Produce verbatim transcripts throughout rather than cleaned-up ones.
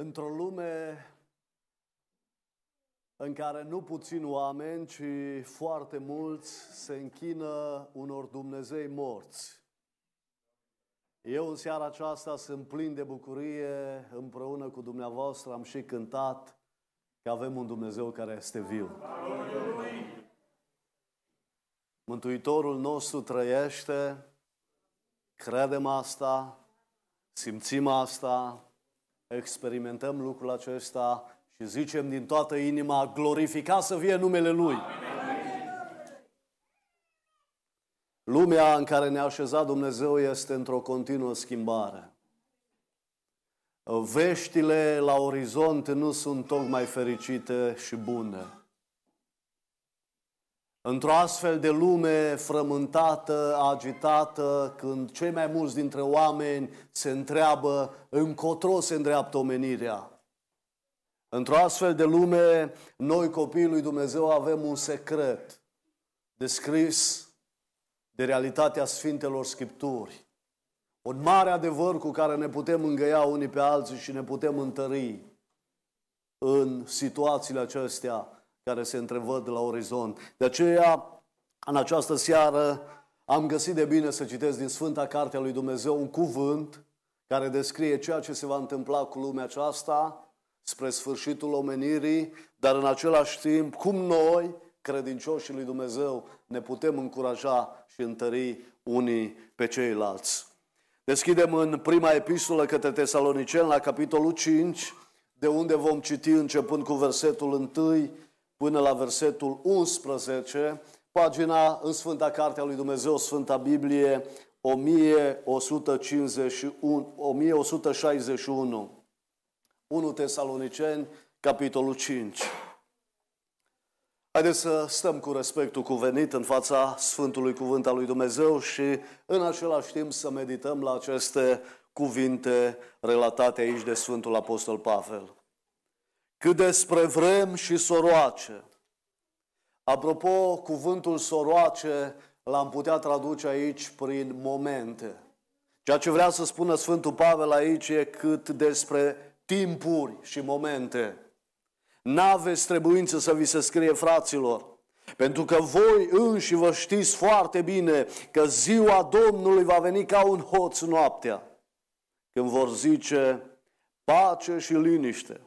într-o lume în care nu puțini oameni, ci foarte mulți se închină unor Dumnezei morți. Eu în seara aceasta sunt plin de bucurie, împreună cu dumneavoastră am și cântat că avem un Dumnezeu care este viu. Mântuitorul nostru trăiește, credem asta, simțim asta, experimentăm lucrul acesta și zicem din toată inima, glorificat să fie numele Lui. Amin. Lumea în care ne-a așezat Dumnezeu este într-o continuă schimbare. Veștile la orizont nu sunt tocmai fericite și bune. Într-o astfel de lume frământată, agitată, când cei mai mulți dintre oameni se întreabă încotro se îndreaptă omenirea. Într-o astfel de lume, noi copiii lui Dumnezeu avem un secret descris de realitatea Sfintelor Scripturi. Un mare adevăr cu care ne putem îngăia unii pe alții și ne putem întări în situațiile acestea care se întrevăd la orizont. De aceea, în această seară, am găsit de bine să citesc din Sfânta Carte a lui Dumnezeu un cuvânt care descrie ceea ce se va întâmpla cu lumea aceasta spre sfârșitul omenirii, dar în același timp, cum noi, credincioșii lui Dumnezeu, ne putem încuraja și întări unii pe ceilalți. Deschidem în prima epistolă către Tesaloniceni, la capitolul cinci, de unde vom citi începând cu versetul unu până la versetul unsprezece, pagina în Sfânta Carte a lui Dumnezeu, Sfânta Biblie, o mie o sută șaizeci și unu. întâi Tesaloniceni, capitolul cinci. Haideți să stăm cu respectul cuvenit în fața Sfântului Cuvânt al lui Dumnezeu și în același timp să medităm la aceste cuvinte relatate aici de Sfântul Apostol Pavel. Cât despre vrem și soroace. Apropo, cuvântul soroace l-am putea traduce aici prin momente. Ceea ce vrea să spună Sfântul Pavel aici e cât despre timpuri și momente. N-aveți trebuință să vi se scrie, fraților, pentru că voi înși vă știți foarte bine că ziua Domnului va veni ca un hoț noaptea, când vor zice pace și liniște.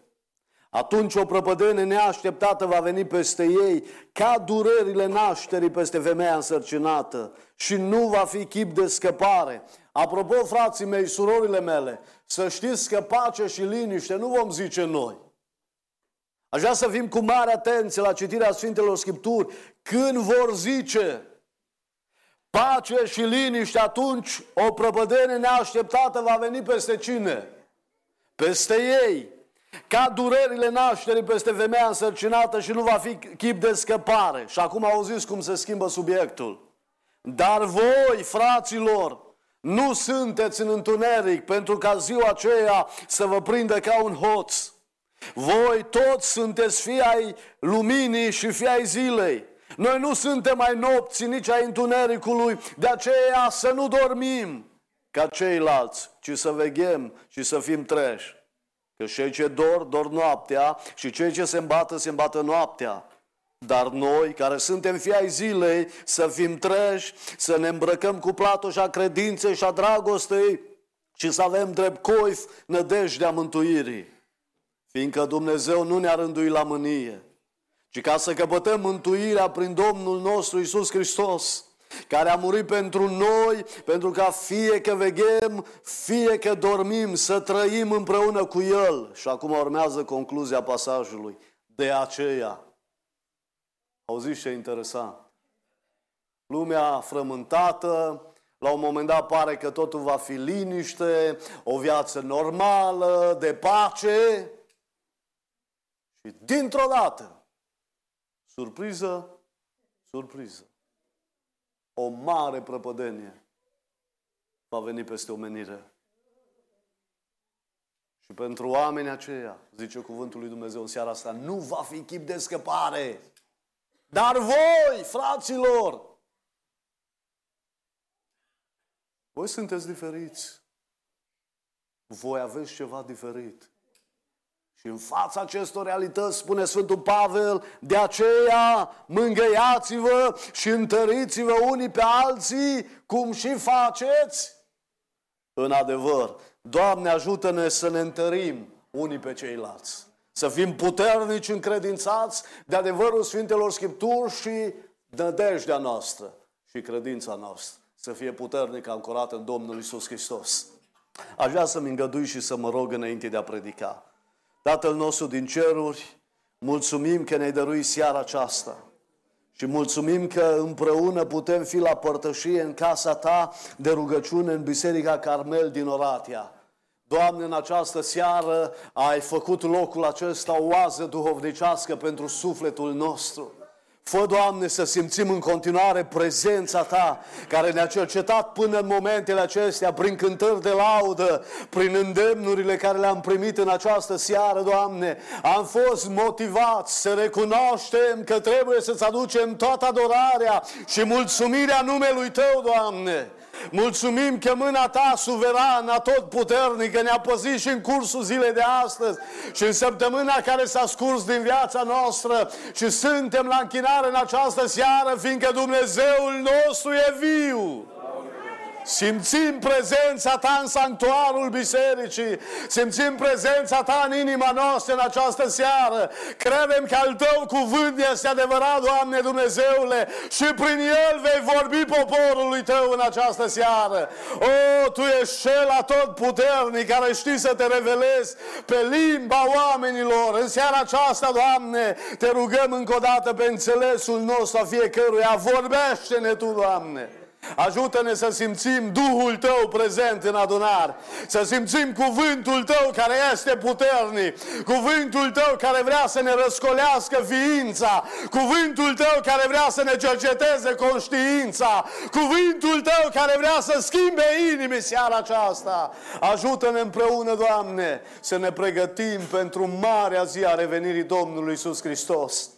Atunci o prăpădenie neașteptată va veni peste ei, ca durerile nașterii peste femeia însărcinată, și nu va fi chip de scăpare. Apropo, frații mei, surorile mele, să știți că pace și liniște nu vom zice noi. Aș vrea să fim cu mare atenție la citirea Sfintelor Scripturi. Când vor zice pace și liniște, atunci o prăpădenie neașteptată va veni peste cine? Peste ei. Ca durerile nașterii peste femeia însărcinată și nu va fi chip de scăpare. Și acum auziți cum se schimbă subiectul. Dar voi, fraților, nu sunteți în întuneric pentru ca ziua aceea să vă prindă ca un hoț. Voi toți sunteți fii ai luminii și fii ai zilei. Noi nu suntem ai nopții, nici ai întunericului, de aceea să nu dormim ca ceilalți, ci să veghem și să fim treji. Că cei ce dor, dor noaptea și cei ce se îmbată, se îmbată noaptea. Dar noi, care suntem fii ai zilei, să fim treji, să ne îmbrăcăm cu platoșa credinței și a dragostei și să avem drept coif nădejdea mântuirii. Fiindcă Dumnezeu nu ne-a rânduit la mânie, ci ca să căpătăm mântuirea prin Domnul nostru Iisus Hristos, care a murit pentru noi, pentru ca fie că veghem, fie că dormim, să trăim împreună cu El. Și acum urmează concluzia pasajului. De aceea, auziți ce interesant, lumea frământată, la un moment dat pare că totul va fi liniște, o viață normală, de pace. Și dintr-o dată, surpriză, surpriză, o mare prăpădenie va veni peste omenire. Și pentru oamenii aceia, zice cuvântul lui Dumnezeu în seara asta, nu va fi chip de scăpare. Dar voi, fraților, voi sunteți diferiți. Voi aveți ceva diferit. Și în fața acestor realități, spune Sfântul Pavel, de aceea mângâiați-vă și întăriți-vă unii pe alții, cum și faceți în adevăr. Doamne, ajută-ne să ne întărim unii pe ceilalți, să fim puternici încredințați de adevărul Sfintelor Scripturi și nădejdea noastră și credința noastră să fie puternic ancorată în Domnul Iisus Hristos. Aș vrea să-mi îngădui și să mă rog înainte de a predica. Tatăl nostru din ceruri, mulțumim că ne-ai dăruit seara aceasta și mulțumim că împreună putem fi la părtășie în casa Ta de rugăciune în Biserica Carmel din Oradea. Doamne, în această seară ai făcut locul acesta o oază duhovnicească pentru sufletul nostru. Fă, Doamne, să simțim în continuare prezența Ta, care ne-a cercetat până în momentele acestea, prin cântări de laudă, prin îndemnurile care le-am primit în această seară, Doamne. Am fost motivați să recunoaștem că trebuie să-Ți aducem toată adorarea și mulțumirea numelui Tău, Doamne. Mulțumim că mâna Ta suverană, atotputernică, ne-a păzit și în cursul zilei de astăzi și în săptămâna care s-a scurs din viața noastră și suntem la închinare în această seară, fiindcă Dumnezeul nostru e viu. Simțim prezența Ta în sanctuarul bisericii, simțim prezența Ta în inima noastră în această seară. Credem că al Tău cuvânt este adevărat, Doamne Dumnezeule, și prin El vei vorbi poporului Tău în această seară. O, Tu ești Cel atotputernic care știi să Te revelezi pe limba oamenilor. În seara aceasta, Doamne, Te rugăm încă o dată pe înțelesul nostru a fiecăruia, vorbește-ne Tu, Doamne. Ajută-ne să simțim Duhul Tău prezent în adunare, să simțim cuvântul Tău care este puternic, cuvântul Tău care vrea să ne răscolească ființa, cuvântul Tău care vrea să ne cerceteze conștiința, cuvântul Tău care vrea să schimbe inimii seara aceasta. Ajută-ne împreună, Doamne, să ne pregătim pentru marea zi a revenirii Domnului Iisus Hristos,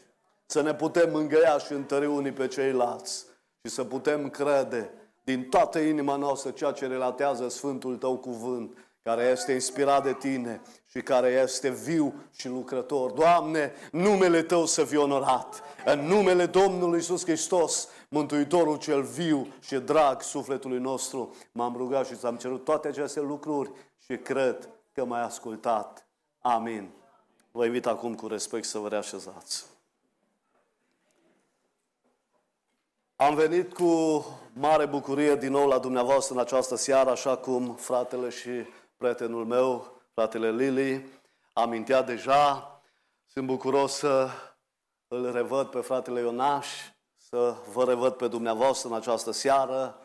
să ne putem mângâia și întări unii pe ceilalți și să putem crede din toată inima noastră ceea ce relatează Sfântul Tău cuvânt, care este inspirat de Tine și care este viu și lucrător. Doamne, numele Tău să fie onorat, în numele Domnului Iisus Hristos, Mântuitorul cel viu și drag sufletului nostru. M-am rugat și ți-am cerut toate aceste lucruri și cred că m-ai ascultat. Amin. Vă invit acum cu respect să vă reașezați. Am venit cu mare bucurie din nou la dumneavoastră în această seară, așa cum fratele și prietenul meu, fratele Lili, amintea deja. Sunt bucuros să îl revăd pe fratele Ionaș, să vă revăd pe dumneavoastră în această seară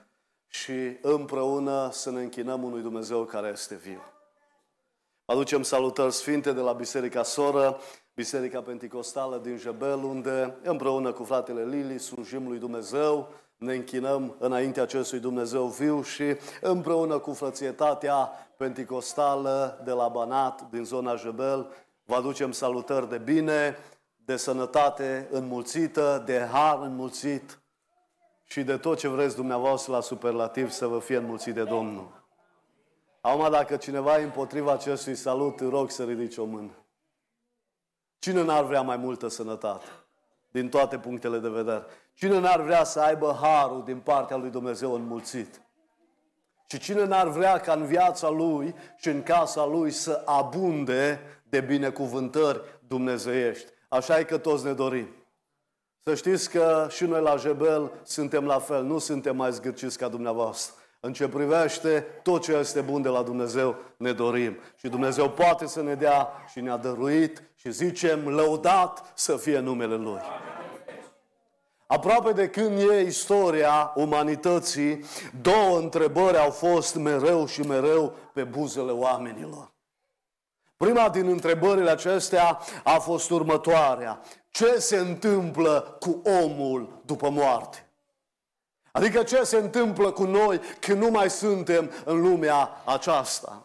și împreună să ne închinăm unui Dumnezeu care este viu. Aducem salutări sfinte de la Biserica Soră, Biserica Pentecostală din Jebel, unde împreună cu fratele Lili slujim lui Dumnezeu, ne închinăm înaintea acestui Dumnezeu viu și împreună cu frățietatea pentecostală de la Banat, din zona Jebel, vă aducem salutări de bine, de sănătate înmulțită, de har înmulțit și de tot ce vreți dumneavoastră la superlativ să vă fie înmulțit de Domnul. Acum, dacă cineva e împotriva acestui salut, rog să ridici o mână. Cine n-ar vrea mai multă sănătate din toate punctele de vedere? Cine n-ar vrea să aibă harul din partea lui Dumnezeu înmulțit? Și cine n-ar vrea ca în viața lui și în casa lui să abunde de binecuvântări dumnezeiești? Așa e că toți ne dorim. Să știți că și noi la Jebel suntem la fel, nu suntem mai zgârciți ca dumneavoastră. În ce privește tot ce este bun de la Dumnezeu, ne dorim. Și Dumnezeu poate să ne dea și ne-a dăruit și zicem, lăudat să fie numele Lui. Aproape de când e istoria umanității, două întrebări au fost mereu și mereu pe buzele oamenilor. Prima din întrebările acestea a fost următoarea. Ce se întâmplă cu omul după moarte? Adică ce se întâmplă cu noi când nu mai suntem în lumea aceasta?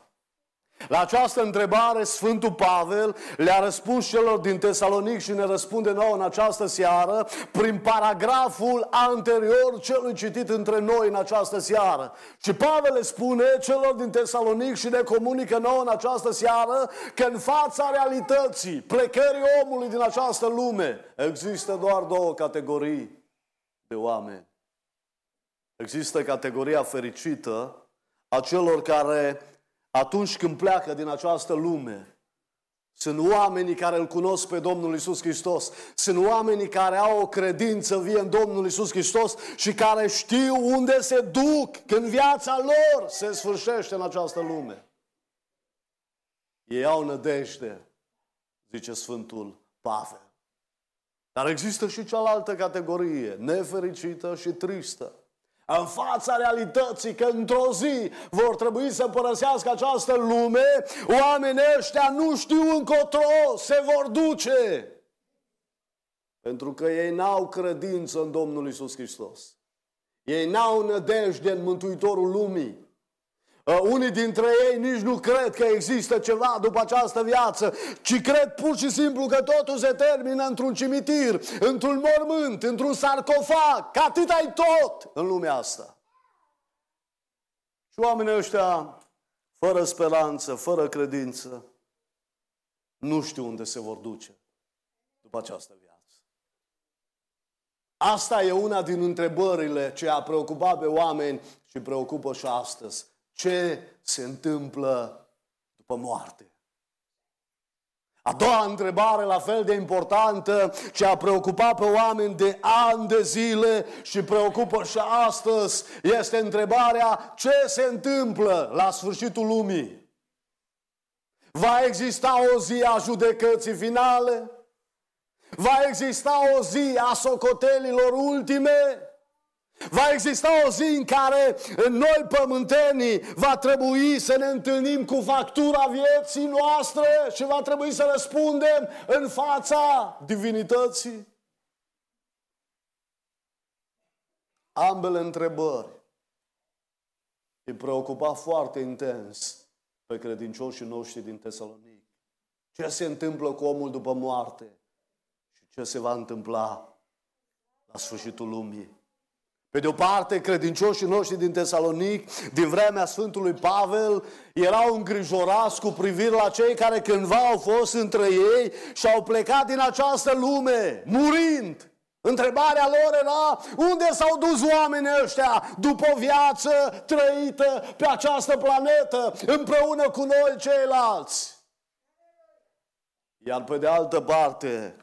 La această întrebare, Sfântul Pavel le-a răspuns celor din Tesalonic și ne răspunde nouă în această seară prin paragraful anterior celui citit între noi în această seară. Și Pavel le spune celor din Tesalonic și ne comunică nouă în această seară că în fața realității plecării omului din această lume există doar două categorii de oameni. Există categoria fericită a celor care atunci când pleacă din această lume, sunt oamenii care îl cunosc pe Domnul Iisus Hristos. Sunt oamenii care au o credință vie în Domnul Iisus Hristos și care știu unde se duc când viața lor se sfârșește în această lume. Ei au nădejde, zice Sfântul Pavel. Dar există și cealaltă categorie, nefericită și tristă, în fața realității că într-o zi vor trebui să părăsească această lume. Oamenii ăștia nu știu încotro se vor duce, pentru că ei n-au credință în Domnul Iisus Hristos. Ei n-au nădejde în Mântuitorul lumii. Unii dintre ei nici nu cred că există ceva după această viață, ci cred pur și simplu că totul se termină într-un cimitir, într-un mormânt, într-un sarcofag, că atâta-i tot în lumea asta. Și oamenii ăștia, fără speranță, fără credință, nu știu unde se vor duce după această viață. Asta e una din întrebările ce a preocupat pe oameni și preocupă și astăzi. Ce se întâmplă după moarte? A doua întrebare, la fel de importantă, ce a preocupat pe oameni de ani de zile și preocupă și astăzi, este întrebarea ce se întâmplă la sfârșitul lumii. Va exista o zi a judecății finale? Va exista o zi a socotelilor ultime? Va exista o zi în care noi pământenii va trebui să ne întâlnim cu factura vieții noastre și va trebui să răspundem în fața divinității? Ambele întrebări îi preocupa foarte intens pe credincioșii noștri din Tesalonic. Ce se întâmplă cu omul după moarte și ce se va întâmpla la sfârșitul lumii? Pe de o parte, credincioșii noștri din Tesalonic, din vremea Sfântului Pavel, erau îngrijorați cu privire la cei care cândva au fost între ei și au plecat din această lume, murind. Întrebarea lor era, unde s-au dus oamenii ăștia după o viață trăită pe această planetă, împreună cu noi ceilalți? Iar pe de altă parte,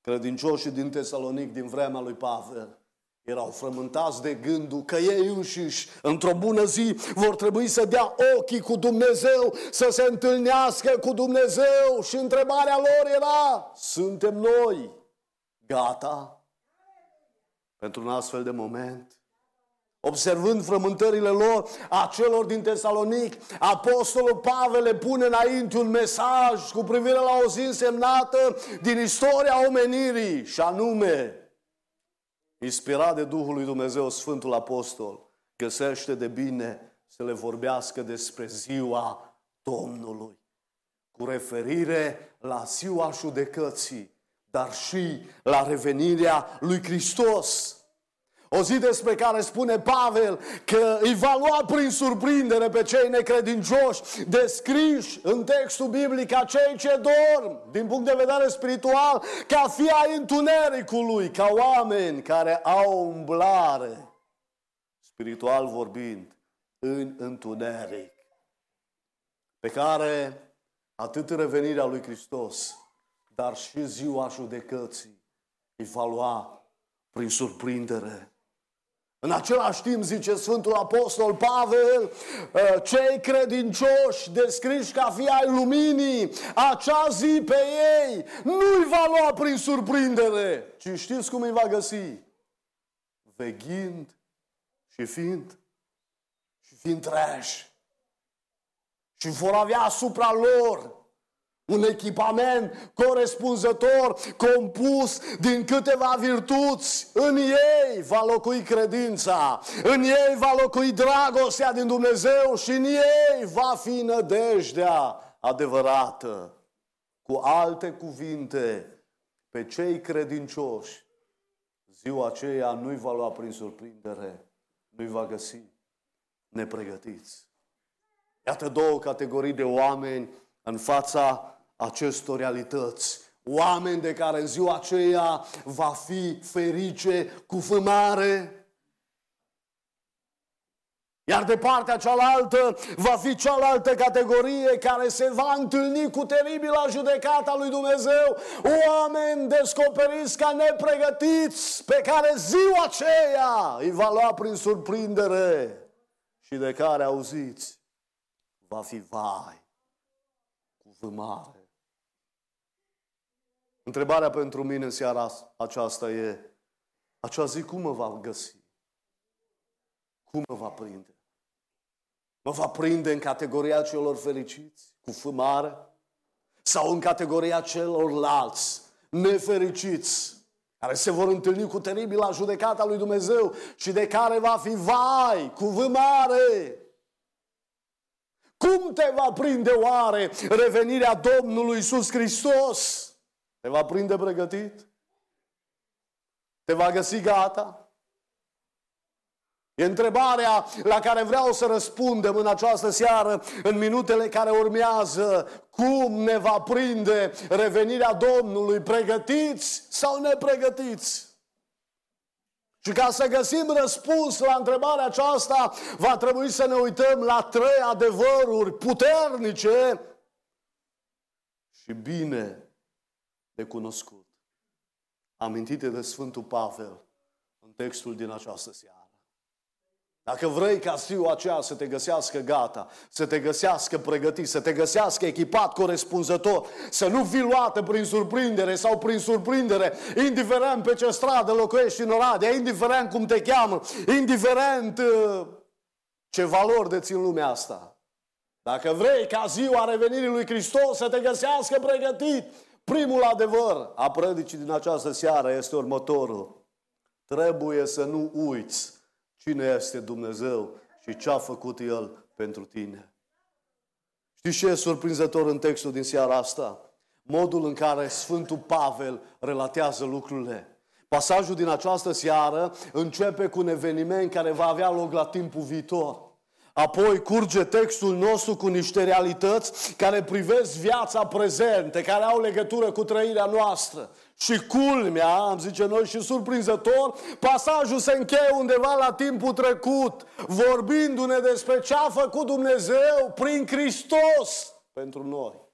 credincioșii din Tesalonic, din vremea lui Pavel, erau frământați de gândul că ei înșiși, într-o bună zi, vor trebui să dea ochii cu Dumnezeu, să se întâlnească cu Dumnezeu. Și întrebarea lor era, suntem noi gata pentru un astfel de moment? Observând frământările lor, a celor din Tesalonic, Apostolul Pavel le pune înainte un mesaj cu privire la o zi însemnată din istoria omenirii, și anume, inspirat de Duhul lui Dumnezeu, Sfântul Apostol găsește de bine să le vorbească despre ziua Domnului, cu referire la ziua judecății, dar și la revenirea lui Hristos. O zi despre care spune Pavel că îi va lua prin surprindere pe cei necredincioși, descriși în textul biblic ca cei ce dorm, din punct de vedere spiritual, ca fii ai întunericului, ca oameni care au umblare, spiritual vorbind, în întuneric, pe care atât revenirea lui Hristos, dar și ziua judecății îi va lua prin surprindere. În același timp, zice Sfântul Apostol Pavel, cei credincioși descriși ca fii ai luminii, acea zi pe ei nu-i va lua prin surprindere, ci știți cum îi va găsi? Veghind și fiind și fiind treji. Și vor avea asupra lor Un echipament corespunzător, compus din câteva virtuți. În ei va locui credința, în ei va locui dragostea din Dumnezeu și în ei va fi nădejdea adevărată. Cu alte cuvinte, pe cei credincioși, ziua aceea nu-i va lua prin surprindere, nu-i va găsi nepregătiți. Iată două categorii de oameni în fața acestor realități. Oameni de care în ziua aceea va fi ferice cufămare, iar de partea cealaltă va fi cealaltă categorie care se va întâlni cu teribila judecata lui Dumnezeu. Oameni descoperiți ca nepregătiți, pe care ziua aceea îi va lua prin surprindere și de care, auziți, va fi vai cu vâmare. Întrebarea pentru mine în seara aceasta e: acea zi cum mă va găsi? Cum mă va prinde? Mă va prinde în categoria celor fericiți, cu fumare, sau în categoria celorlalți, nefericiți, care se vor întâlni cu teribila judecata lui Dumnezeu și de care va fi vai cu vâmare? Cum te va prinde oare revenirea Domnului Iisus Hristos? Te va prinde pregătit? Te va găsi gata? E întrebarea la care vreau să răspundem în această seară, în minutele care urmează. Cum ne va prinde revenirea Domnului? Pregătiți sau nepregătiți? Și ca să găsim răspuns la întrebarea aceasta, va trebui să ne uităm la trei adevăruri puternice și bine de cunoscut, amintite de Sfântul Pavel în textul din această seară. Dacă vrei ca ziua aceea să te găsească gata, să te găsească pregătit, să te găsească echipat corespunzător, să nu fii luată prin surprindere sau prin surprindere, indiferent pe ce stradă locuiești în Oradea, indiferent cum te cheamă, indiferent ce valori deții în lumea asta. Dacă vrei ca ziua revenirii lui Hristos să te găsească pregătit, primul adevăr a predicii din această seară este următorul: trebuie să nu uiți cine este Dumnezeu și ce a făcut El pentru tine. Știți ce e surprinzător în textul din seara asta? Modul în care Sfântul Pavel relatează lucrurile. Pasajul din această seară începe cu un eveniment care va avea loc la timpul viitor. Apoi curge textul nostru cu niște realități care privesc viața prezentă, care au legătură cu trăirea noastră. Și culmea, am zice noi, și surprinzător, pasajul se încheie undeva la timpul trecut, vorbindu-ne despre ce a făcut Dumnezeu prin Hristos pentru noi.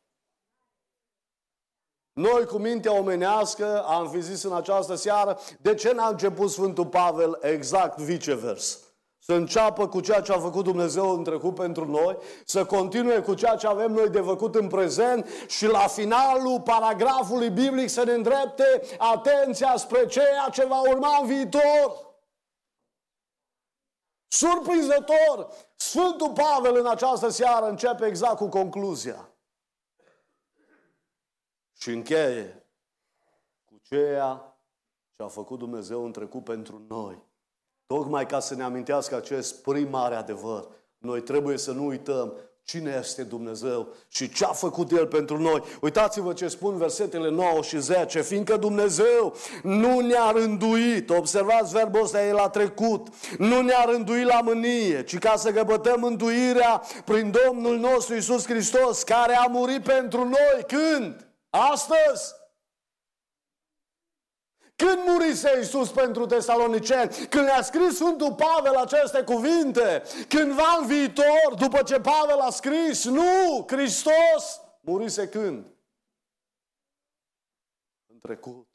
Noi, cu mintea omenească, am fi zis în această seară: de ce n-a început Sfântul Pavel exact vicevers? Să înceapă cu ceea ce a făcut Dumnezeu în trecut pentru noi, să continue cu ceea ce avem noi de făcut în prezent și la finalul paragrafului biblic să ne îndrepte atenția spre ceea ce va urma în viitor. Surprinzător, Sfântul Pavel în această seară începe exact cu concluzia și încheie cu ceea ce a făcut Dumnezeu în trecut pentru noi. Tocmai ca să ne amintească acest prim mare adevăr. Noi trebuie să nu uităm cine este Dumnezeu și ce a făcut El pentru noi. Uitați-vă ce spun versetele nouă și zece. Fiindcă Dumnezeu nu ne-a rânduit, observați verbul ăsta, El a trecut, nu ne-a rânduit la mânie, ci ca să căpătăm mântuirea prin Domnul nostru Iisus Hristos, care a murit pentru noi. Când? Astăzi? Când murise Iisus pentru tesaloniceni? Când le-a scris Sfântul Pavel aceste cuvinte? Cândva în viitor, după ce Pavel a scris? Nu! Hristos murise când? În trecut.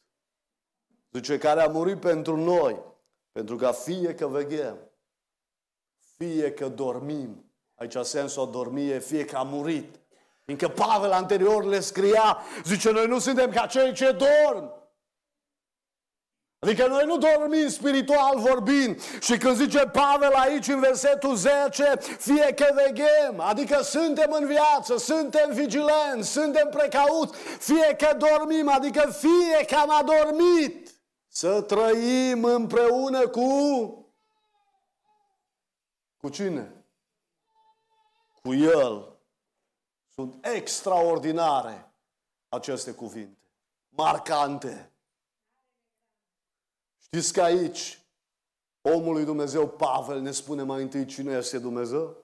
Zice, care a murit pentru noi, pentru că fie că veghem, fie că dormim, aici sensul a dormi e fie că a murit. Fiindcă Pavel anterior le scria, zice, noi nu suntem ca cei ce dorm. Adică noi nu dormim spiritual vorbind. Și când zice Pavel aici în versetul zece, fie că veghem, adică suntem în viață, suntem vigilenți, suntem precauți, fie că dormim, adică fie că am adormit, să trăim împreună cu... Cu cine? Cu El. Sunt extraordinare aceste cuvinte. Marcante. Știți că aici omul lui Dumnezeu, Pavel, ne spune mai întâi cine este Dumnezeu?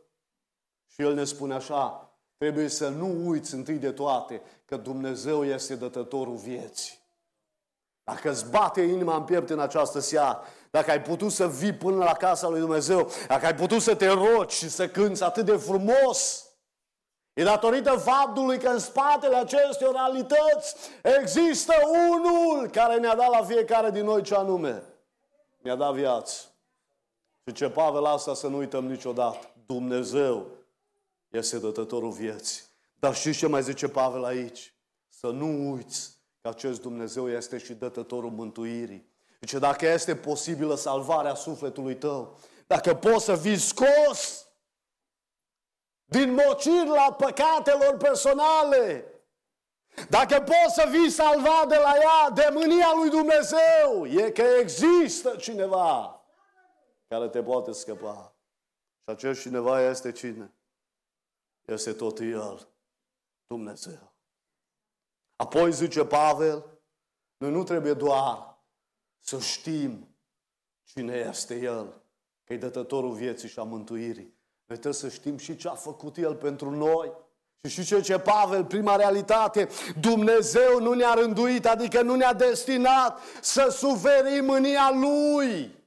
Și el ne spune așa, trebuie să nu uiți întâi de toate că Dumnezeu este dătătorul vieții. Dacă îți bate inima în piept în această seară, dacă ai putut să vii până la casa lui Dumnezeu, dacă ai putut să te rogi și să cânți atât de frumos, e datorită faptului că în spatele acestei realități există unul care ne-a dat la fiecare din noi ce anume. Ne-a dat viață. Și ce Pavel asta să nu uităm niciodată. Dumnezeu este dătătorul vieții. Dar știți ce mai zice Pavel aici? Să nu uiți că acest Dumnezeu este și dătătorul mântuirii. Zice, dacă este posibilă salvarea sufletului tău, dacă poți să fii scos din mocirla păcatelor personale, dacă poți să fii salvat de la ea, de mânia lui Dumnezeu, e că există cineva care te poate scăpa. Și acel cineva este cine? Este tot El, Dumnezeu. Apoi zice Pavel, noi nu trebuie doar să știm cine este El, că e dătătorul vieții și a mântuirii. Noi trebuie să știm și ce a făcut El pentru noi. Și și ce zice Pavel, prima realitate, Dumnezeu nu ne-a rânduit, adică nu ne-a destinat să suferim mânia Lui.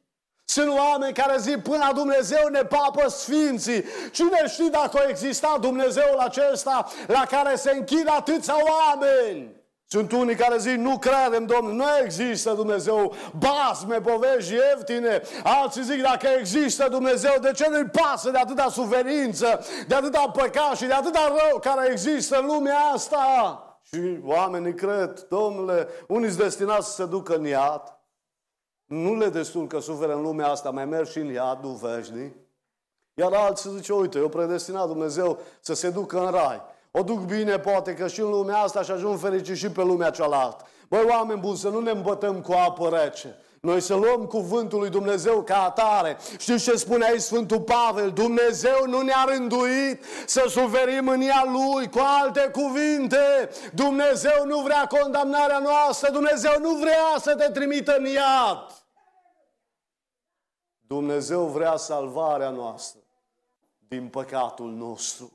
Sunt oameni care zic, până la Dumnezeu ne papă sfinții. Cine știe dacă exista Dumnezeul acesta la care se închid atâția oameni? Sunt unii care zic, nu credem, Domnul, nu există Dumnezeu, basme, povești ieftine. Alții zic, dacă există Dumnezeu, de ce nu-i pasă de atâta suferință, de atâta păcat și de atâta rău care există în lumea asta? Și oamenii cred, Domnule, unii sunt destinați să se ducă în iad. Nu le destul că suferă în lumea asta, mai merg și în iadul veșnic. Iar alții zice, uite, eu predestinat Dumnezeu să se ducă în rai. O duc bine, poate, că și în lumea asta și ajung fericit și pe lumea cealaltă. Băi, oameni buni, să nu ne îmbătăm cu apă rece. Noi să luăm cuvântul lui Dumnezeu ca atare. Știți ce spune aici Sfântul Pavel? Dumnezeu nu ne-a rânduit să suferim mânia Lui. Cu alte cuvinte, Dumnezeu nu vrea condamnarea noastră. Dumnezeu nu vrea să te trimită în iad. Dumnezeu vrea salvarea noastră din păcatul nostru.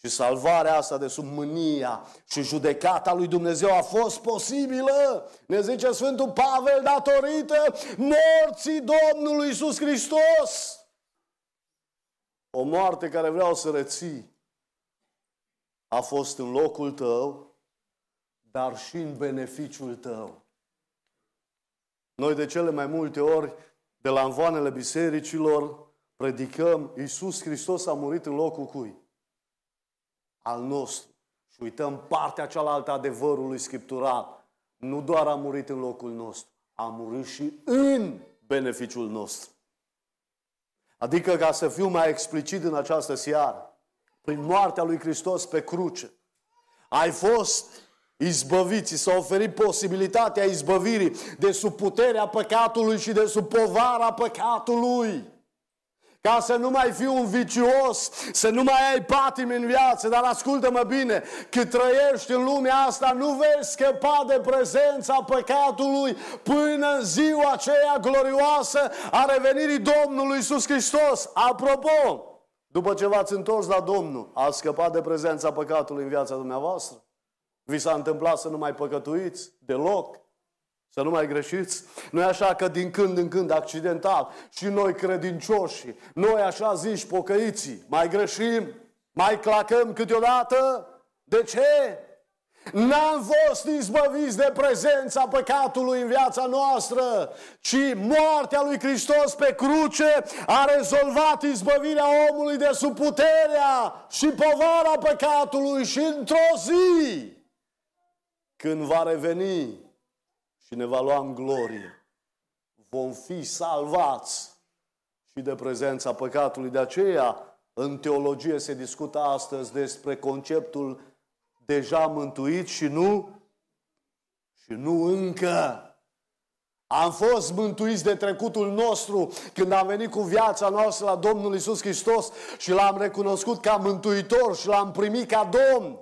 Și salvarea asta de sub mânia și judecata lui Dumnezeu a fost posibilă, ne zice Sfântul Pavel, datorită morții Domnului Iisus Hristos. O moarte care vreau să reții a fost în locul tău, dar și în beneficiul tău. Noi de cele mai multe ori, de la anvoanele bisericilor, predicăm Iisus Hristos a murit în locul cui? Al nostru. Și uităm partea cealaltă a adevărului scriptural. Nu doar a murit în locul nostru, a murit și în beneficiul nostru. Adică, ca să fiu mai explicit în această seară, prin moartea lui Hristos pe cruce, ai fost izbăvit, ți s-a oferit posibilitatea izbăvirii de sub puterea păcatului și de sub povara păcatului. Ca să nu mai fii un vicios, să nu mai ai patimi în viață. Dar ascultă-mă bine, cât trăiești în lumea asta, nu vei scăpa de prezența păcatului până în ziua aceea glorioasă a revenirii Domnului Iisus Hristos. Apropo, după ce v-ați întors la Domnul, ați scăpat de prezența păcatului în viața dumneavoastră? Vi s-a întâmplat să nu mai păcătuiți deloc? Să nu mai greșiți? Nu-i așa că din când în când, accidental, și noi credincioșii, noi așa zici pocăiții, mai greșim, mai clacăm câteodată? De ce? N-am fost izbăviți de prezența păcatului în viața noastră, ci moartea lui Hristos pe cruce a rezolvat izbăvirea omului de sub puterea și povara păcatului și într-o zi, când va reveni, și ne va lua în glorie, vom fi salvați și de prezența păcatului. De aceea, în teologie se discută astăzi despre conceptul deja mântuit și nu și nu încă. Am fost mântuiți de trecutul nostru când am venit cu viața noastră la Domnul Iisus Hristos și L-am recunoscut ca mântuitor și L-am primit ca Domn.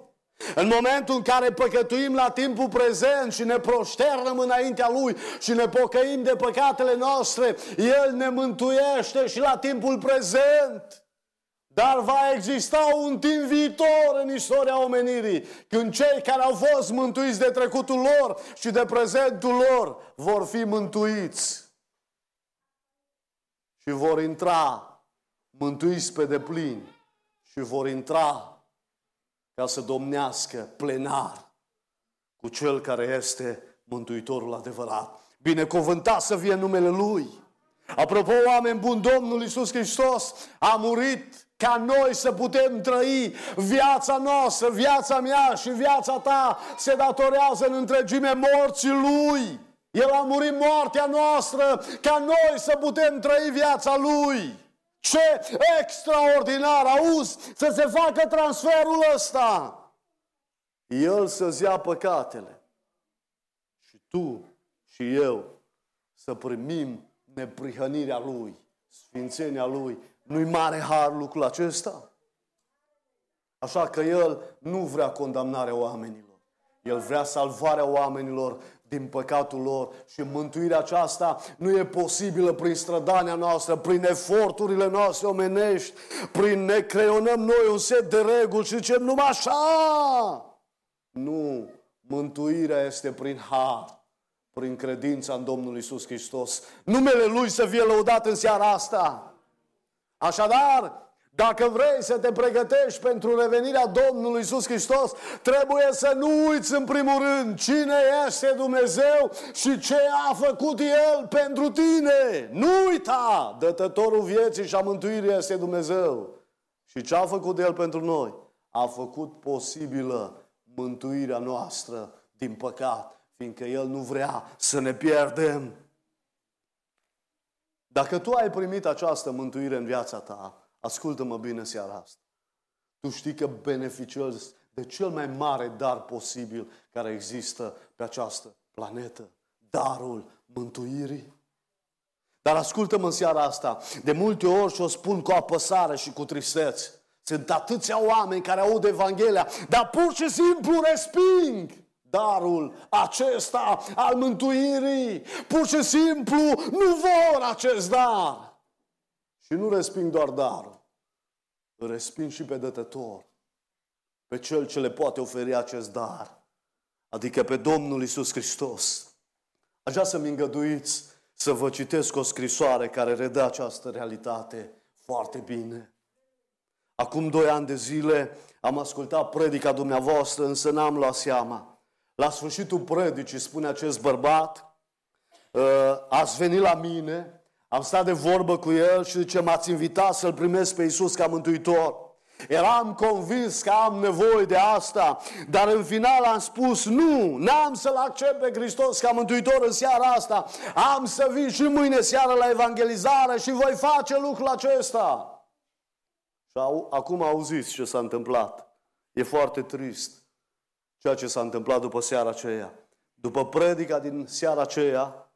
În momentul în care păcătuim la timpul prezent și ne proșternăm înaintea Lui și ne pocăim de păcatele noastre, El ne mântuiește și la timpul prezent. Dar va exista un timp viitor în istoria omenirii, când cei care au fost mântuiți de trecutul lor și de prezentul lor vor fi mântuiți și vor intra mântuiți pe deplin și vor intra ca să domnească plenar cu Cel care este Mântuitorul adevărat. Binecuvântat să fie numele Lui! Apropo, oameni buni, Domnul Iisus Hristos a murit ca noi să putem trăi viața noastră, viața mea și viața ta se datorează în întregime morții Lui. El a murit moartea noastră ca noi să putem trăi viața Lui. Ce extraordinar! Auzi, să se facă transferul ăsta. El să-ți ia păcatele și tu și eu să primim neprihănirea Lui, sfințenia Lui. Nu-i mare har lucrul acesta? Așa că El nu vrea condamnarea oamenilor. El vrea salvarea oamenilor din păcatul lor și mântuirea aceasta nu e posibilă prin strădania noastră, prin eforturile noastre omenești, prin ne creionăm noi un set de reguli și zicem numai așa. Nu, mântuirea este prin har, prin credința în Domnul Iisus Hristos. Numele Lui să fie lăudat în seara asta. Așadar, dacă vrei să te pregătești pentru revenirea Domnului Iisus Hristos, trebuie să nu uiți în primul rând cine este Dumnezeu și ce a făcut El pentru tine. Nu uita! Dătătorul vieții și a mântuirii este Dumnezeu. Și ce a făcut El pentru noi? A făcut posibilă mântuirea noastră din păcat, fiindcă El nu vrea să ne pierdem. Dacă tu ai primit această mântuire în viața ta, ascultă-mă bine seara asta. Tu știi că beneficiezi de cel mai mare dar posibil care există pe această planetă. Darul mântuirii. Dar ascultă-mă în seara asta. De multe ori și o spun cu apăsare și cu tristețe. Sunt atâția oameni care aud Evanghelia, dar pur și simplu resping darul acesta al mântuirii. Pur și simplu nu vor acest dar. Și nu resping doar darul. Îl resping și pe Dătător. Pe Cel ce le poate oferi acest dar. Adică pe Domnul Iisus Hristos. Aș vrea să-mi îngăduiți să vă citesc o scrisoare care redă această realitate foarte bine. Acum doi ani de zile am ascultat predica dumneavoastră, însă n-am luat seama. La sfârșitul predicii spune acest bărbat, ați venit la mine, am stat de vorbă cu el și zice, m-ați invitat să-L primesc pe Iisus ca mântuitor. Eram convins că am nevoie de asta, dar în final am spus, nu, n-am să-L accept pe Hristos ca mântuitor în seara asta, am să vin și mâine seară la evangelizare și voi face lucrul acesta. Și acum auziți ce s-a întâmplat. E foarte trist ceea ce s-a întâmplat după seara aceea. După predica din seara aceea,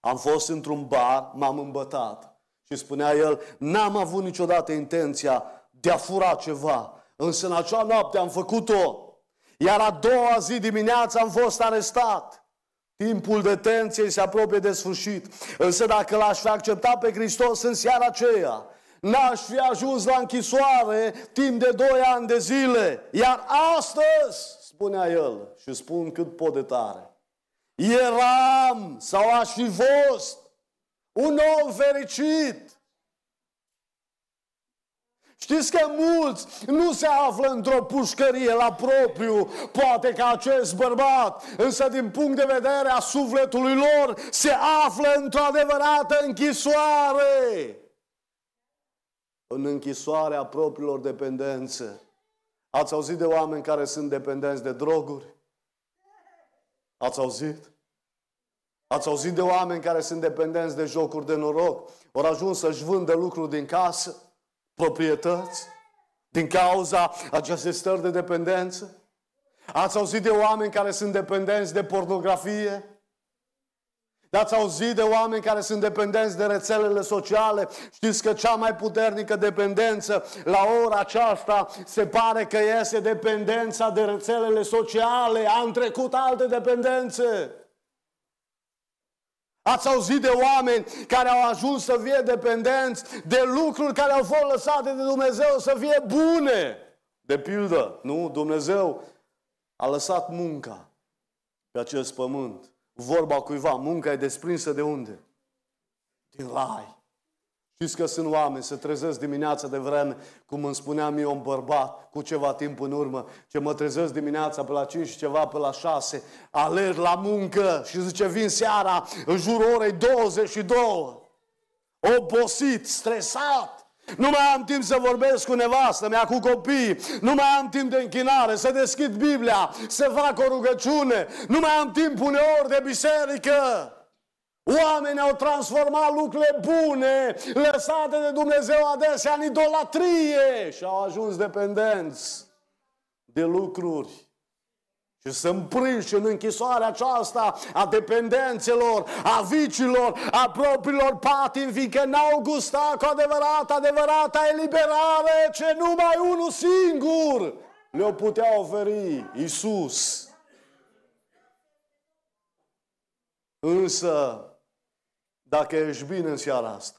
am fost într-un bar, m-am îmbătat. Și spunea el, n-am avut niciodată intenția de a fura ceva, însă în acea noapte am făcut-o. Iar a doua zi dimineața am fost arestat. Timpul detenției se apropie de sfârșit. Însă dacă L-aș fi acceptat pe Hristos în seara aceea, n-aș fi ajuns la închisoare timp de doi ani de zile. Iar astăzi, spunea el, și spun cât pot de tare, eram sau aș fi fost un om fericit. Știți că mulți nu se află într-o pușcărie la propriu, poate ca acest bărbat, însă din punct de vedere a sufletului lor se află într-o adevărată închisoare. În închisoarea propriilor dependențe. Ați auzit de oameni care sunt dependenți de droguri? Ați auzit? Ați auzit de oameni care sunt dependenți de jocuri de noroc? Au ajuns să-și vândă lucruri din casă, proprietăți, din cauza acestei stări de dependență? Ați auzit de oameni care sunt dependenți de pornografie? Ați auzit de oameni care sunt dependenți de rețelele sociale? Știți că cea mai puternică dependență la ora aceasta se pare că este dependența de rețelele sociale. A întrecut alte dependențe. Ați auzit de oameni care au ajuns să fie dependenți de lucruri care au fost lăsate de Dumnezeu să fie bune. De pildă, nu? Dumnezeu a lăsat munca pe acest pământ. Vorba cuiva, munca e desprinsă de unde? Din rai. Știți că sunt oameni, se trezesc dimineața de vreme, cum îmi spuneam eu, un bărbat, cu ceva timp în urmă, ce mă trezesc dimineața pe la cinci și ceva, pe la șase, alerg la muncă și zice, vin seara, în jurul orei douăzeci și două, obosit, stresat. Nu mai am timp să vorbesc cu nevastă mea, cu copii. Nu mai am timp de închinare, să deschid Biblia, să fac o rugăciune. Nu mai am timp uneori de biserică. Oamenii au transformat lucrurile bune, lăsate de Dumnezeu adesea în idolatrie și au ajuns dependenți de lucruri. Și sunt prinși în închisoarea aceasta a dependențelor, a vicilor, a propriilor patimi, fiindcă n-au gustat cu adevărat, adevărata eliberare ce numai unul singur le-o putea oferi, Iisus. Însă, dacă ești bine în seara asta,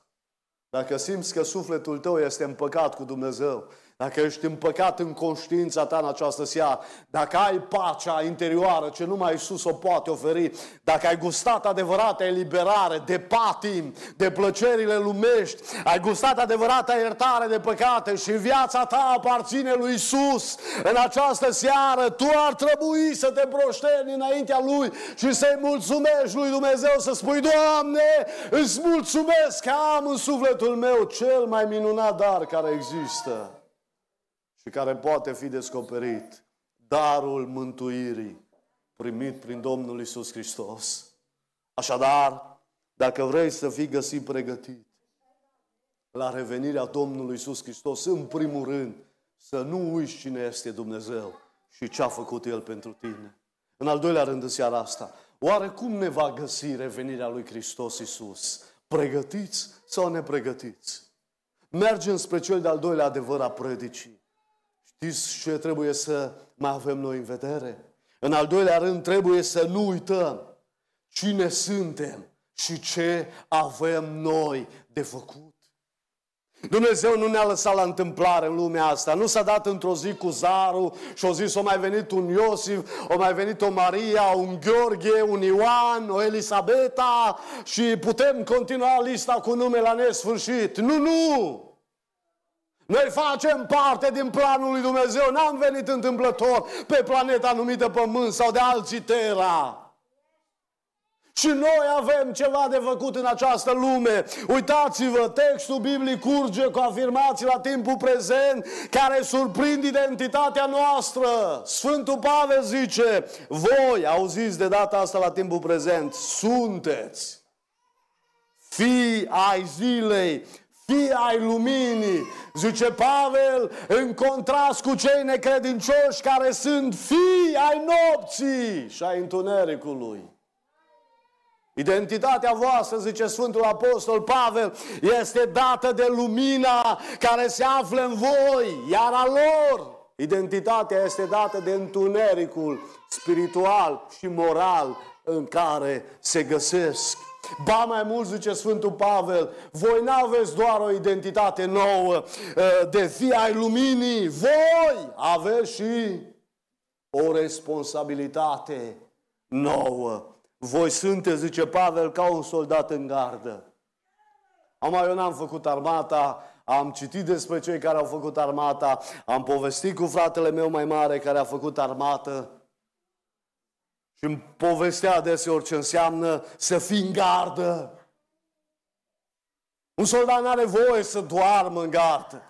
dacă simți că sufletul tău este împăcat cu Dumnezeu, dacă ești împăcat în conștiința ta în această seară, dacă ai pacea interioară ce numai Iisus o poate oferi, dacă ai gustat adevărata eliberare de patim, de plăcerile lumești, ai gustat adevărata iertare de păcate și viața ta aparține lui Iisus, în această seară tu ar trebui să te proșteni înaintea Lui și să-i mulțumești lui Dumnezeu, să spui, Doamne, îți mulțumesc că am în sufletul meu cel mai minunat dar care există și care poate fi descoperit, darul mântuirii primit prin Domnul Iisus Hristos. Așadar, dacă vrei să fii găsit pregătit la revenirea Domnului Iisus Hristos, în primul rând, să nu uiți cine este Dumnezeu și ce a făcut El pentru tine. În al doilea rând, în seara asta, oare cum ne va găsi revenirea lui Hristos Iisus? Pregătiți sau nepregătiți? Mergem spre cel de-al doilea adevăr a predicii. Știți ce trebuie să mai avem noi în vedere? În al doilea rând, trebuie să nu uităm cine suntem și ce avem noi de făcut. Dumnezeu nu ne-a lăsat la întâmplare în lumea asta. Nu s-a dat într-o zi cu zarul și o zis, o mai venit un Iosif, o mai venit o Maria, un Gheorghe, un Ioan, o Elisabeta și putem continua lista cu nume la nesfârșit. Nu, nu! Noi facem parte din planul lui Dumnezeu. N-am venit întâmplător pe planeta numită Pământ sau de alții Terra. Și noi avem ceva de făcut în această lume. Uitați-vă, textul biblic curge cu afirmații la timpul prezent care surprind identitatea noastră. Sfântul Pavel zice, voi, auziți de data asta la timpul prezent, sunteți fii ai zilei, fii ai luminii, zice Pavel, în contrast cu cei necredincioși care sunt fii ai nopții și ai întunericului. Identitatea voastră, zice Sfântul Apostol Pavel, este dată de lumina care se află în voi, iar a lor identitatea este dată de întunericul spiritual și moral în care se găsesc. Ba mai mult, zice Sfântul Pavel, voi n-aveți doar o identitate nouă de fii ai luminii, voi aveți și o responsabilitate nouă. Voi sunteți, zice Pavel, ca un soldat în gardă. Amai, eu n-am făcut armata, am citit despre cei care au făcut armata, am povestit cu fratele meu mai mare care a făcut armată. Și îmi povestea adeseori ce înseamnă să fii în gardă. Un soldat n-are voie să doarmă în gardă.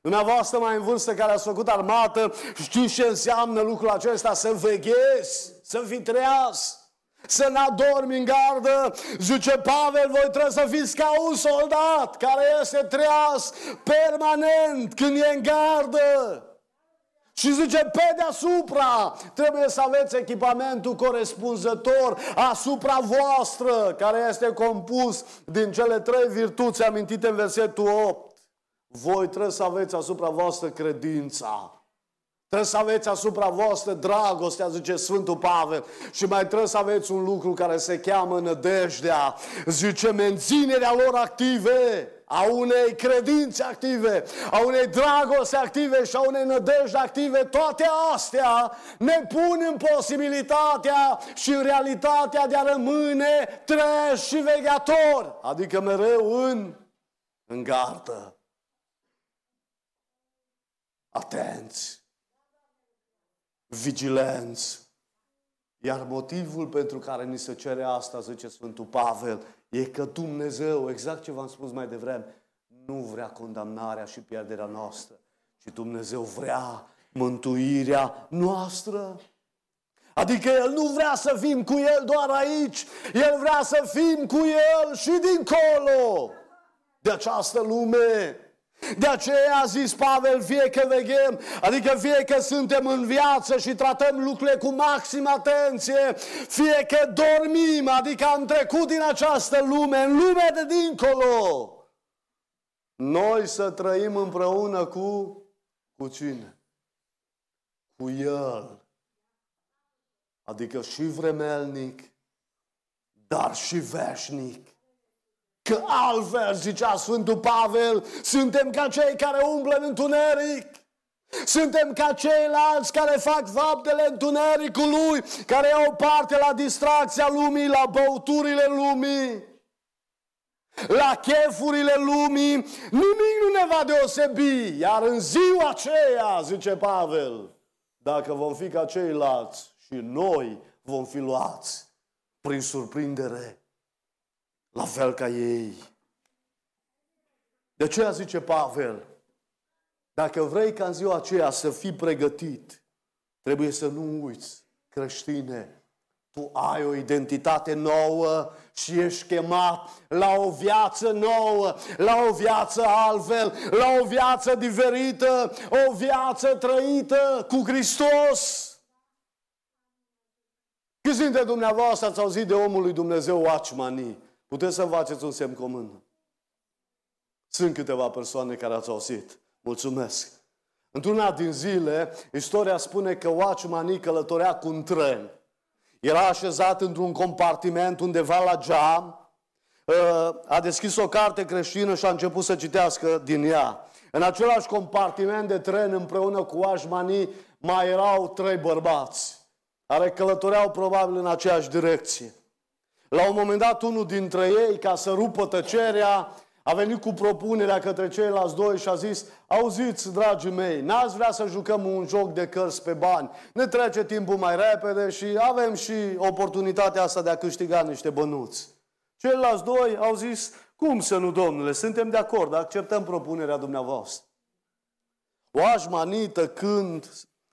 Dumneavoastră mai în vârstă care ați făcut armată, știți ce înseamnă lucrul acesta, să veghezi, să fii treaz, să ne adormi în gardă. Zice Pavel, voi trebuie să fiți ca un soldat care este treas permanent când e în gardă. Și zice, pe deasupra trebuie să aveți echipamentul corespunzător asupra voastră, care este compus din cele trei virtuți amintite în versetul opt. Voi trebuie să aveți asupra voastră credința. Trebuie să aveți asupra voastră dragostea, zice Sfântul Pavel. Și mai trebuie să aveți un lucru care se cheamă nădejdea. Zice, menținerea lor active, a unei credințe active, a unei dragoste active și a unei nădejde active, toate astea ne pun în posibilitatea și în realitatea de a rămâne treji și vegheatori, adică mereu în, în gardă. Atenți! Vigilenți! Iar motivul pentru care ni se cere asta, zice Sfântul Pavel, e că Dumnezeu, exact ce v-am spus mai devreme, nu vrea condamnarea și pierderea noastră, ci Dumnezeu vrea mântuirea noastră. Adică El nu vrea să fim cu El doar aici, El vrea să fim cu El și dincolo de această lume. De aceea a zis Pavel, fie că veghem, adică fie că suntem în viață și tratăm lucrurile cu maximă atenție, fie că dormim, adică am trecut din această lume, în lumea de dincolo, noi să trăim împreună cu, cu cine? Cu El. Adică și vremelnic, dar și veșnic. Că altfel, zicea Sfântul Pavel, suntem ca cei care umblă în întuneric. Suntem ca ceilalți care fac faptele întunericului, care iau parte la distracția lumii, la băuturile lumii, la chefurile lumii. Nimic nu ne va deosebi. Iar în ziua aceea, zice Pavel, dacă vom fi ca ceilalți și noi vom fi luați prin surprindere, la fel ca ei. De aceea zice Pavel, dacă vrei ca în ziua aceea să fii pregătit, trebuie să nu uiți, creștine, tu ai o identitate nouă și ești chemat la o viață nouă, la o viață altfel, la o viață diferită, o viață trăită cu Hristos. Câți dintre dumneavoastră ați auzit de omul lui Dumnezeu Watchman Nee? Puteți să faceți un semn comun. Sunt câteva persoane care ați auzit. Mulțumesc. Într-una din zile, istoria spune că Watchman Nee călătorea cu un tren. Era așezat într-un compartiment undeva la geam, a deschis o carte creștină și a început să citească din ea. În același compartiment de tren, împreună cu Watchman Nee, mai erau trei bărbați, care călătoreau probabil în aceeași direcție. La un moment dat, unul dintre ei, ca să rupă tăcerea, a venit cu propunerea către ceilalți doi și a zis: auziți, dragii mei, n-ați vrea să jucăm un joc de cărți pe bani? Ne trece timpul mai repede și avem și oportunitatea asta de a câștiga niște bănuți. Ceilalți doi au zis: cum să nu, domnule, suntem de acord, acceptăm propunerea dumneavoastră. Watchman Nee, când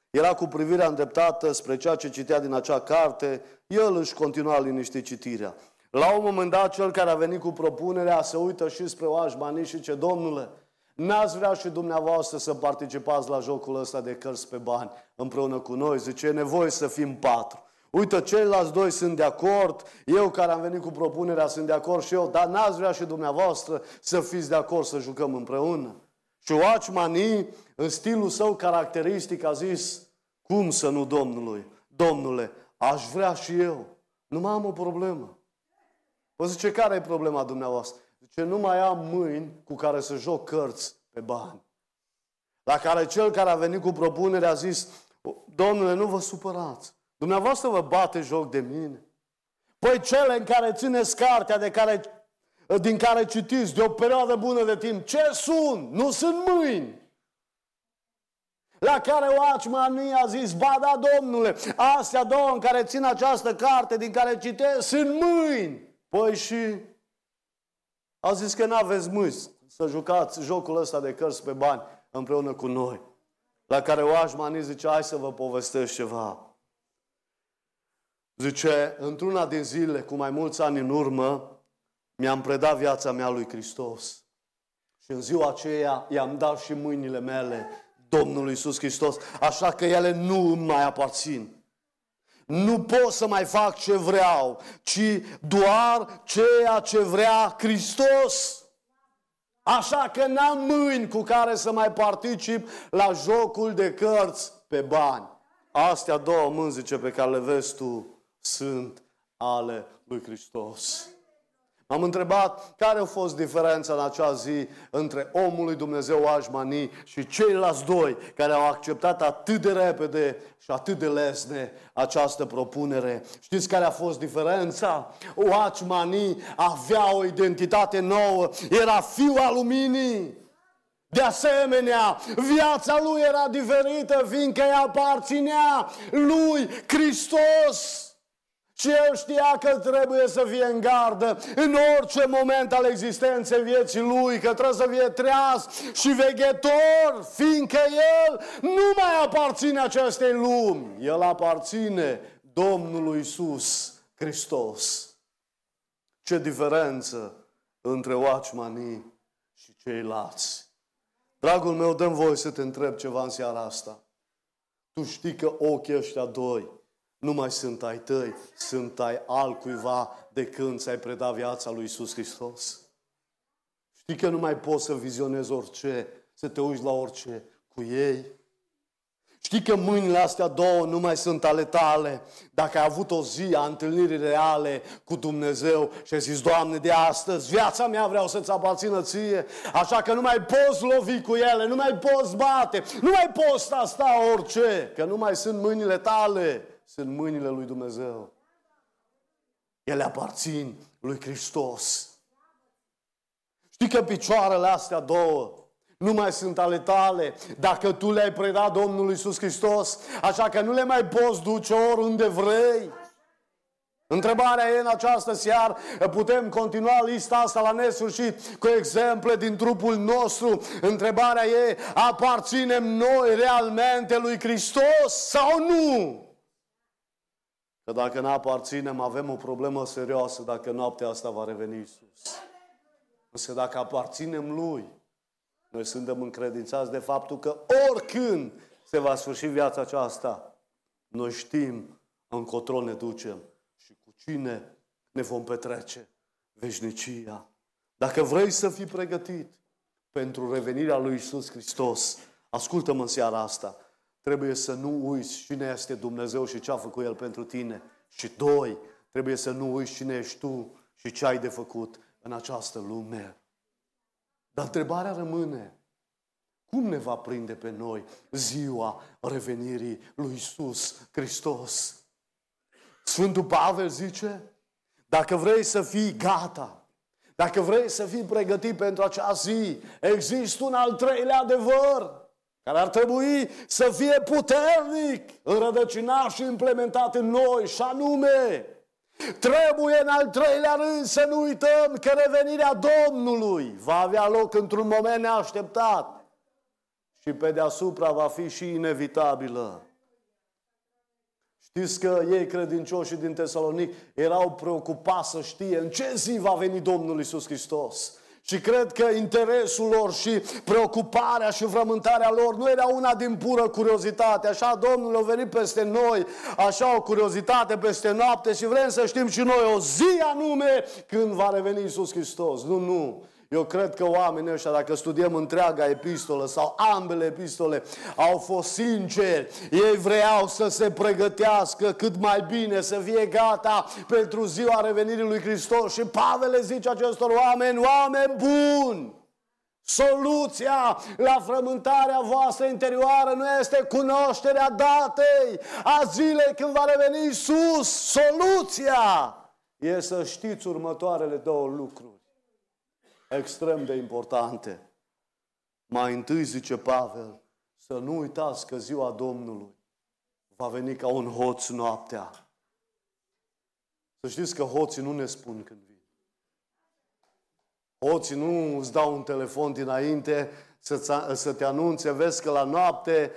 era cu privirea îndreptată spre ceea ce citea din acea carte, el își continua liniștit citirea. La un moment dat, cel care a venit cu propunerea se uită și spre Watchman Nee și zice: domnule, n-ați vrea și dumneavoastră să participați la jocul ăsta de cărți pe bani împreună cu noi? Zice, e nevoie să fim patru. Uite, ceilalți doi sunt de acord, eu care am venit cu propunerea sunt de acord și eu, dar n-ați vrea și dumneavoastră să fiți de acord să jucăm împreună? Și Watchman Nee, în stilul său caracteristic, a zis: cum să nu, domnului, domnule, aș vrea și eu, nu mai am o problemă. Vă zice, care e problema dumneavoastră? Zice, nu mai am mâini cu care să joc cărți pe bani. La care cel care a venit cu propunerea a zis: domnule, nu vă supărați, dumneavoastră vă bate joc de mine? Păi cele în care țineți cartea de care, din care citiți de o perioadă bună de timp, ce sunt? Nu sunt mâini. La care Watchman Nee a zis: ba da, domnule, astea două în care țin această carte din care citesc sunt mâini. Păi și a zis că n-aveți mâini să jucați jocul ăsta de cărți pe bani împreună cu noi. La care Watchman Nee zice: hai să vă povestesc ceva. Zice, într-una din zile, cu mai mulți ani în urmă, mi-am predat viața mea lui Hristos. Și în ziua aceea i-am dat și mâinile mele Domnului Iisus Hristos, așa că ele nu îmi mai aparțin. Nu pot să mai fac ce vreau, ci doar ceea ce vrea Hristos. Așa că n-am mâini cu care să mai particip la jocul de cărți pe bani. Astea două mâini, zice, pe care le vezi tu, sunt ale lui Hristos. M-am întrebat care a fost diferența în acea zi între omul lui Dumnezeu, Watchman Nee, și ceilalți doi care au acceptat atât de repede și atât de lesne această propunere. Știți care a fost diferența? Watchman Nee avea o identitate nouă, era fiul al luminii. De asemenea, viața lui era diferită, fiindcă îi aparținea lui Hristos. Și el știa că trebuie să fie în gardă în orice moment al existenței vieții lui, că trebuie să fie treaz și veghetor, fiindcă el nu mai aparține acestei lumi. El aparține Domnului Iisus Hristos. Ce diferență între Watchman Nee și ceilalți. Dragul meu, dă-mi voie să te întreb ceva în seara asta. Tu știi că ochii ăștia doi nu mai sunt ai tăi, sunt ai altcuiva de când ți-ai predat viața lui Iisus Hristos? Știi că nu mai poți să vizionezi orice, să te uiți la orice cu ei? Știi că mâinile astea două nu mai sunt ale tale? Dacă ai avut o zi a întâlnirii reale cu Dumnezeu și ai zis, Doamne, de astăzi viața mea vreau să-ți aparțină ție, așa că nu mai poți lovi cu ele, nu mai poți bate, nu mai poți tasta orice, că nu mai sunt mâinile tale. Sunt mâinile lui Dumnezeu. Ele aparțin lui Hristos. Știi că picioarele astea două nu mai sunt ale tale dacă tu le-ai predat Domnului Iisus Hristos, așa că nu le mai poți duce oriunde vrei. Întrebarea e în această seară, putem continua lista asta la nesfârșit cu exemple din trupul nostru. Întrebarea e, aparținem noi realmente lui Hristos sau nu? Că dacă nu aparținem, avem o problemă serioasă dacă noaptea asta va reveni Iisus. Însă dacă aparținem Lui, noi suntem încredințați de faptul că oricând se va sfârși viața aceasta, noi știm încotro ne ducem și cu cine ne vom petrece veșnicia. Dacă vrei să fii pregătit pentru revenirea lui Iisus Hristos, ascultă-mă în seara asta. Trebuie să nu uiți cine este Dumnezeu și ce a făcut El pentru tine. Și doi, trebuie să nu uiți cine ești tu și ce ai de făcut în această lume. Dar întrebarea rămâne, cum ne va prinde pe noi ziua revenirii lui Iisus Hristos? Sfântul Pavel zice, dacă vrei să fii gata, dacă vrei să fii pregătit pentru acea zi, există un al treilea adevăr care ar trebui să fie puternic înrădăcinat și implementat în noi, și anume, trebuie în al treilea rând să nu uităm că revenirea Domnului va avea loc într-un moment neașteptat și pe deasupra va fi și inevitabilă. Știți că ei, credincioșii din Tesalonic, erau preocupați să știe în ce zi va veni Domnul Iisus Hristos. Și cred că interesul lor și preocuparea și frământarea lor nu era una din pură curiozitate. Așa Domnul a venit peste noi, așa o curiozitate peste noapte și vrem să știm și noi o zi anume când va reveni Iisus Hristos. Nu, nu. Eu cred că oamenii ăștia, dacă studiem întreaga epistolă sau ambele epistole, au fost sinceri. Ei vreau să se pregătească cât mai bine, să fie gata pentru ziua revenirii lui Hristos. Și Pavel le zice acestor oameni, oameni buni, soluția la frământarea voastră interioară nu este cunoașterea datei a zilei când va reveni Iisus. Soluția e să știți următoarele două lucruri extrem de importante. Mai întâi, zice Pavel, să nu uitați că ziua Domnului va veni ca un hoț noaptea. Să știți că hoții nu ne spun când vin. Hoții nu îți dau un telefon dinainte să te anunțe, vezi că la noapte,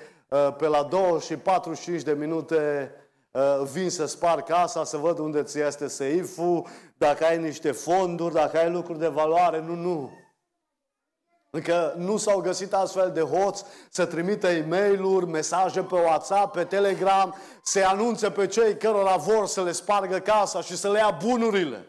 pe la două și patruzeci și cinci de minute vin să spar casa, să văd unde ți este seiful, dacă ai niște fonduri, dacă ai lucruri de valoare. Nu, nu. Încă nu s-au găsit astfel de hoți să trimită e-mail-uri, mesaje pe WhatsApp, pe Telegram, să anunțe pe cei cărora vor să le spargă casa și să le ia bunurile.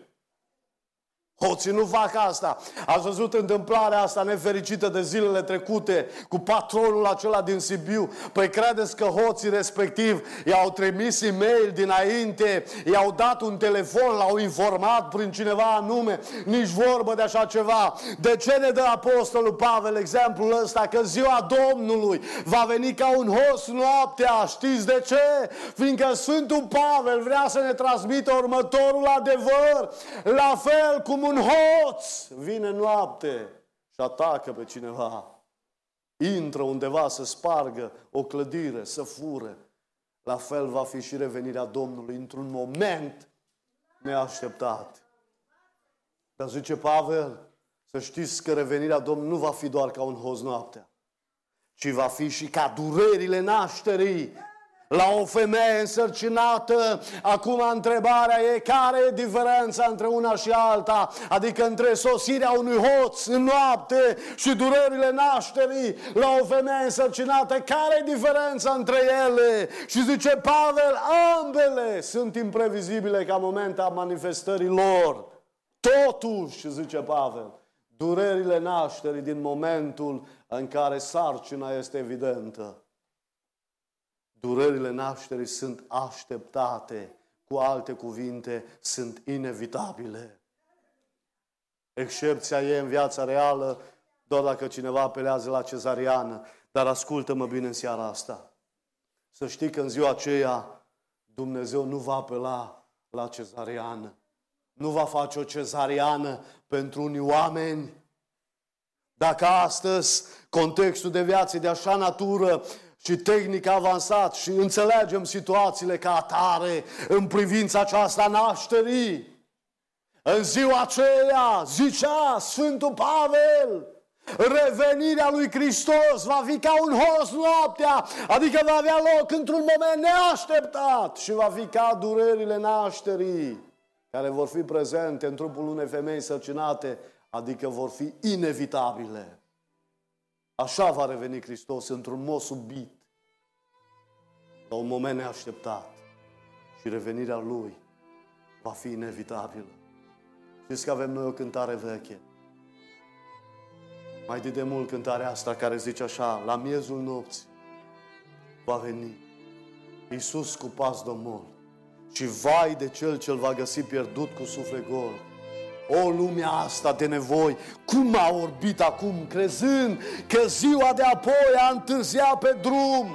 Hoții nu fac asta. Ați văzut întâmplarea asta nefericită de zilele trecute cu patronul acela din Sibiu? Păi credeți că hoții respectiv i-au trimis e-mail dinainte, i-au dat un telefon, l-au informat prin cineva anume? Nici vorbă de așa ceva. De ce ne dă apostolul Pavel exemplul ăsta? Că ziua Domnului va veni ca un hoț noaptea. Știți de ce? Fiindcă Sfântul Pavel vrea să ne transmită următorul adevăr. La fel cum un hoț vine noapte și atacă pe cineva, intră undeva să spargă o clădire, să fure, la fel va fi și revenirea Domnului într-un moment neașteptat. Dar zice Pavel, să știți că revenirea Domnului nu va fi doar ca un hoț noaptea, ci va fi și ca durerile nașterii la o femeie însărcinată. Acum întrebarea e, care e diferența între una și alta? Adică între sosirea unui hoț în noapte și durerile nașterii la o femeie însărcinată, care e diferența între ele? Și zice Pavel, ambele sunt imprevizibile ca moment a manifestării lor. Totuși, zice Pavel, durerile nașterii din momentul în care sarcina este evidentă, durerile nașterii sunt așteptate, cu alte cuvinte, sunt inevitabile. Excepția e în viața reală doar dacă cineva apelează la cezariană. Dar ascultă-mă bine în seara asta. Să știi că în ziua aceea Dumnezeu nu va apela la cezariană. Nu va face o cezariană pentru unii oameni. Dacă astăzi contextul de viață e de așa natură și tehnic avansat și înțelegem situațiile ca atare în privința aceasta nașterii, în ziua aceea, zicea Sfântul Pavel, revenirea lui Hristos va fi ca un hoț noaptea, adică va avea loc într-un moment neașteptat și va fi ca durerile nașterii, care vor fi prezente în trupul unei femei însărcinate, adică vor fi inevitabile. Așa va reveni Hristos, într-un mod subit, la un moment neașteptat. Și revenirea Lui va fi inevitabilă. Știți că avem noi o cântare veche. Mai de demult cântarea asta care zice așa: la miezul nopții va veni Iisus cu pas domol și vai de cel ce-l va găsi pierdut cu suflet gol. O, lumea asta de nevoi, cum a orbit acum, crezând că ziua de apoi a întârziat pe drum.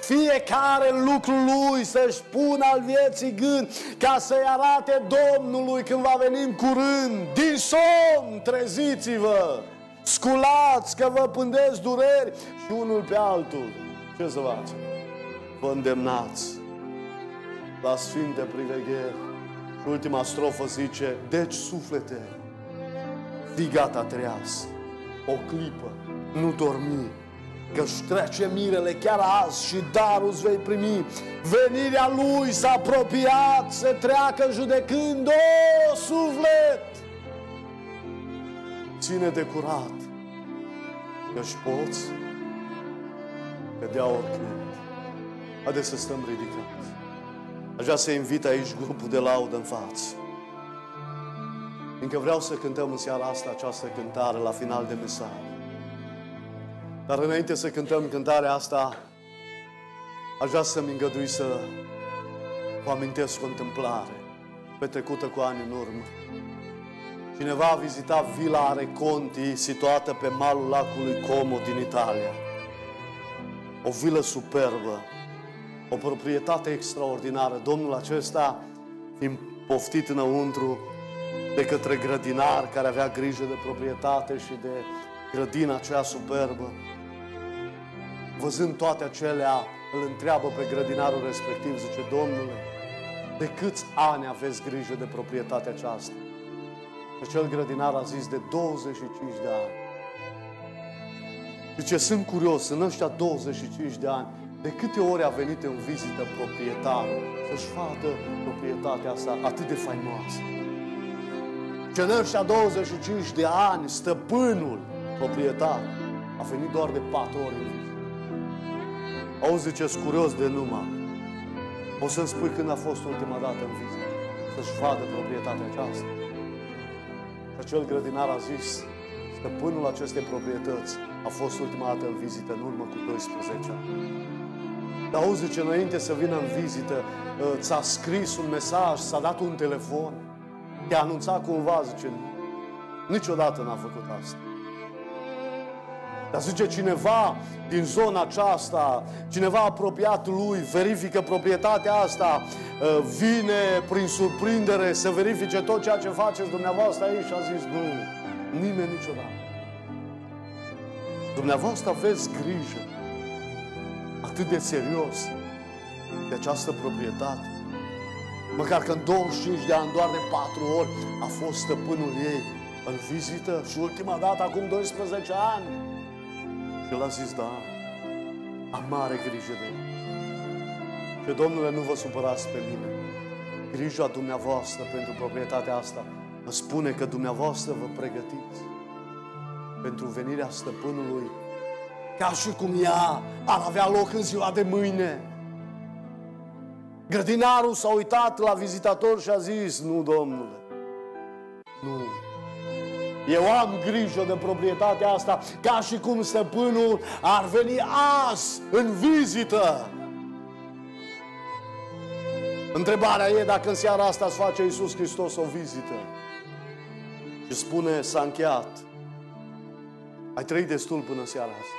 Fiecare în lucrul lui să-și pună al vieții gând, ca să-i arate Domnului când va veni în curând. Din somn treziți-vă, sculați că vă pândeți dureri și unul pe altul, ce să faceți? Vă îndemnați la sfinte privegheri. Și ultima strofă zice: deci, suflete, fii gata treaz, o clipă, nu dormi, că-și trece mirele chiar azi și darul-ți vei primi. Venirea Lui s-a apropiat, se treacă judecând. O, suflet, ține-te curat, că-și poți cădea oricând. Haideți să stăm ridicați. Aș vrea să invit aici grupul de laudă în față. Încă vreau să cântăm în seara asta această cântare la final de mesaj. Dar înainte să cântăm cântarea asta, aș vrea să-mi îngădui să vă amintesc o întâmplare petrecută cu ani în urmă. Cineva a vizitat vila Areconti, situată pe malul lacului Como din Italia. O vilă superbă, o proprietate extraordinară. Domnul acesta, fiind poftit înăuntru de către grădinar care avea grijă de proprietate și de grădina aceea superbă, văzând toate acelea, îl întreabă pe grădinarul respectiv, zice: Domnule, de câți ani aveți grijă de proprietatea aceasta? Acel grădinar a zis: de douăzeci și cinci de ani. Zice: sunt curios, în ăștia douăzeci și cinci de ani, De câte ori a venit în vizită proprietarul să-și facă proprietatea sa atât de faimoasă? Celălalt și-a douăzeci și cinci de ani, stăpânul, proprietar, a venit doar de patru ori în vizită. Auzi ce-s curios de numai. O să-mi spui când a fost ultima dată în vizită să-și vadă proprietatea aceasta. Și acel grădinar a zis, stăpânul acestei proprietăți a fost ultima dată în vizită în urmă cu doisprezece ani. Dar auzi ce, înainte să vină în vizită, ți-a scris un mesaj, s-a dat un telefon, te-a anunțat cumva, zice, niciodată n-a făcut asta. Dar zice, cineva din zona aceasta, cineva apropiat lui, verifică proprietatea asta, vine prin surprindere să verifice tot ceea ce faceți dumneavoastră aici și a zis, nu, nimeni niciodată. Dumneavoastră aveți grijă atât de serios de această proprietate, măcar că în douăzeci și cinci de ani, doar de patru ori, a fost stăpânul ei în vizită și ultima dată acum doisprezece ani. El a zis, da, am mare grijă de el. Că, Domnule, nu vă supărați pe mine. Grija dumneavoastră pentru proprietatea asta îmi spune că dumneavoastră vă pregătiți pentru venirea stăpânului, ca și cum ea ar avea loc în ziua de mâine. Grădinarul s-a uitat la vizitator și a zis, nu, Domnule, nu. Eu am grijă de proprietatea asta, ca și cum stăpânul ar veni azi în vizită. Întrebarea e dacă în seara asta îți face Iisus Hristos o vizită și spune, s-a încheiat. Ai trăit destul până în seara asta.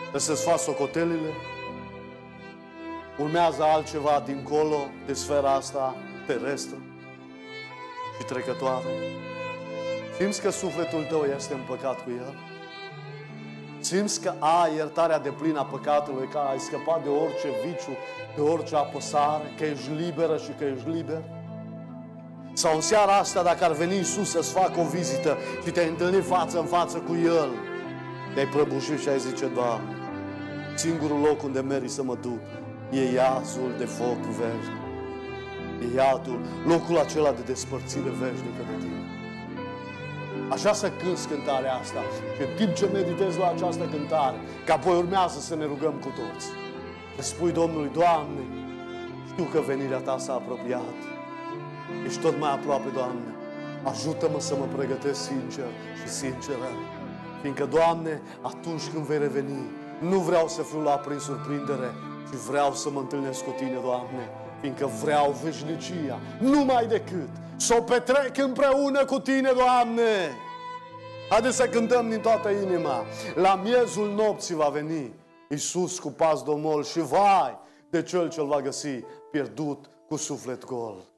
Trebuie să-ți faci socotelile. Urmează altceva dincolo de sfera asta terestră și trecătoare. Simți că sufletul tău este împăcat cu El? Simți că ai iertarea deplină a păcatului, că ai scăpat de orice viciu, de orice apăsare, că ești liberă și că ești liber? Sau în seara asta, dacă ar veni Iisus să-ți facă o vizită și te-ai întâlnit față în față cu El, te-ai prăbușit și ai zice, Doamne, singurul loc unde meri să mă duc e iazul de foc verde. E iadul, locul acela de despărțire veșnică de Tine. Așa să cânți cântarea asta și în timp ce meditezi la această cântare, că apoi urmează să ne rugăm cu toți. Să spui Domnului, Doamne, știu că venirea Ta s-a apropiat. Ești tot mai aproape, Doamne. Ajută-mă să mă pregătesc sincer și sinceră. Fiindcă, Doamne, atunci când vei reveni, nu vreau să fiu luat prin surprindere, ci vreau să mă întâlnesc cu Tine, Doamne. Fiindcă vreau veșnicia, numai decât să o petrec împreună cu Tine, Doamne. Haideți să cântăm din toată inima. La miezul nopții va veni Iisus cu pas domol și vai de cel ce-l va găsi pierdut cu suflet gol.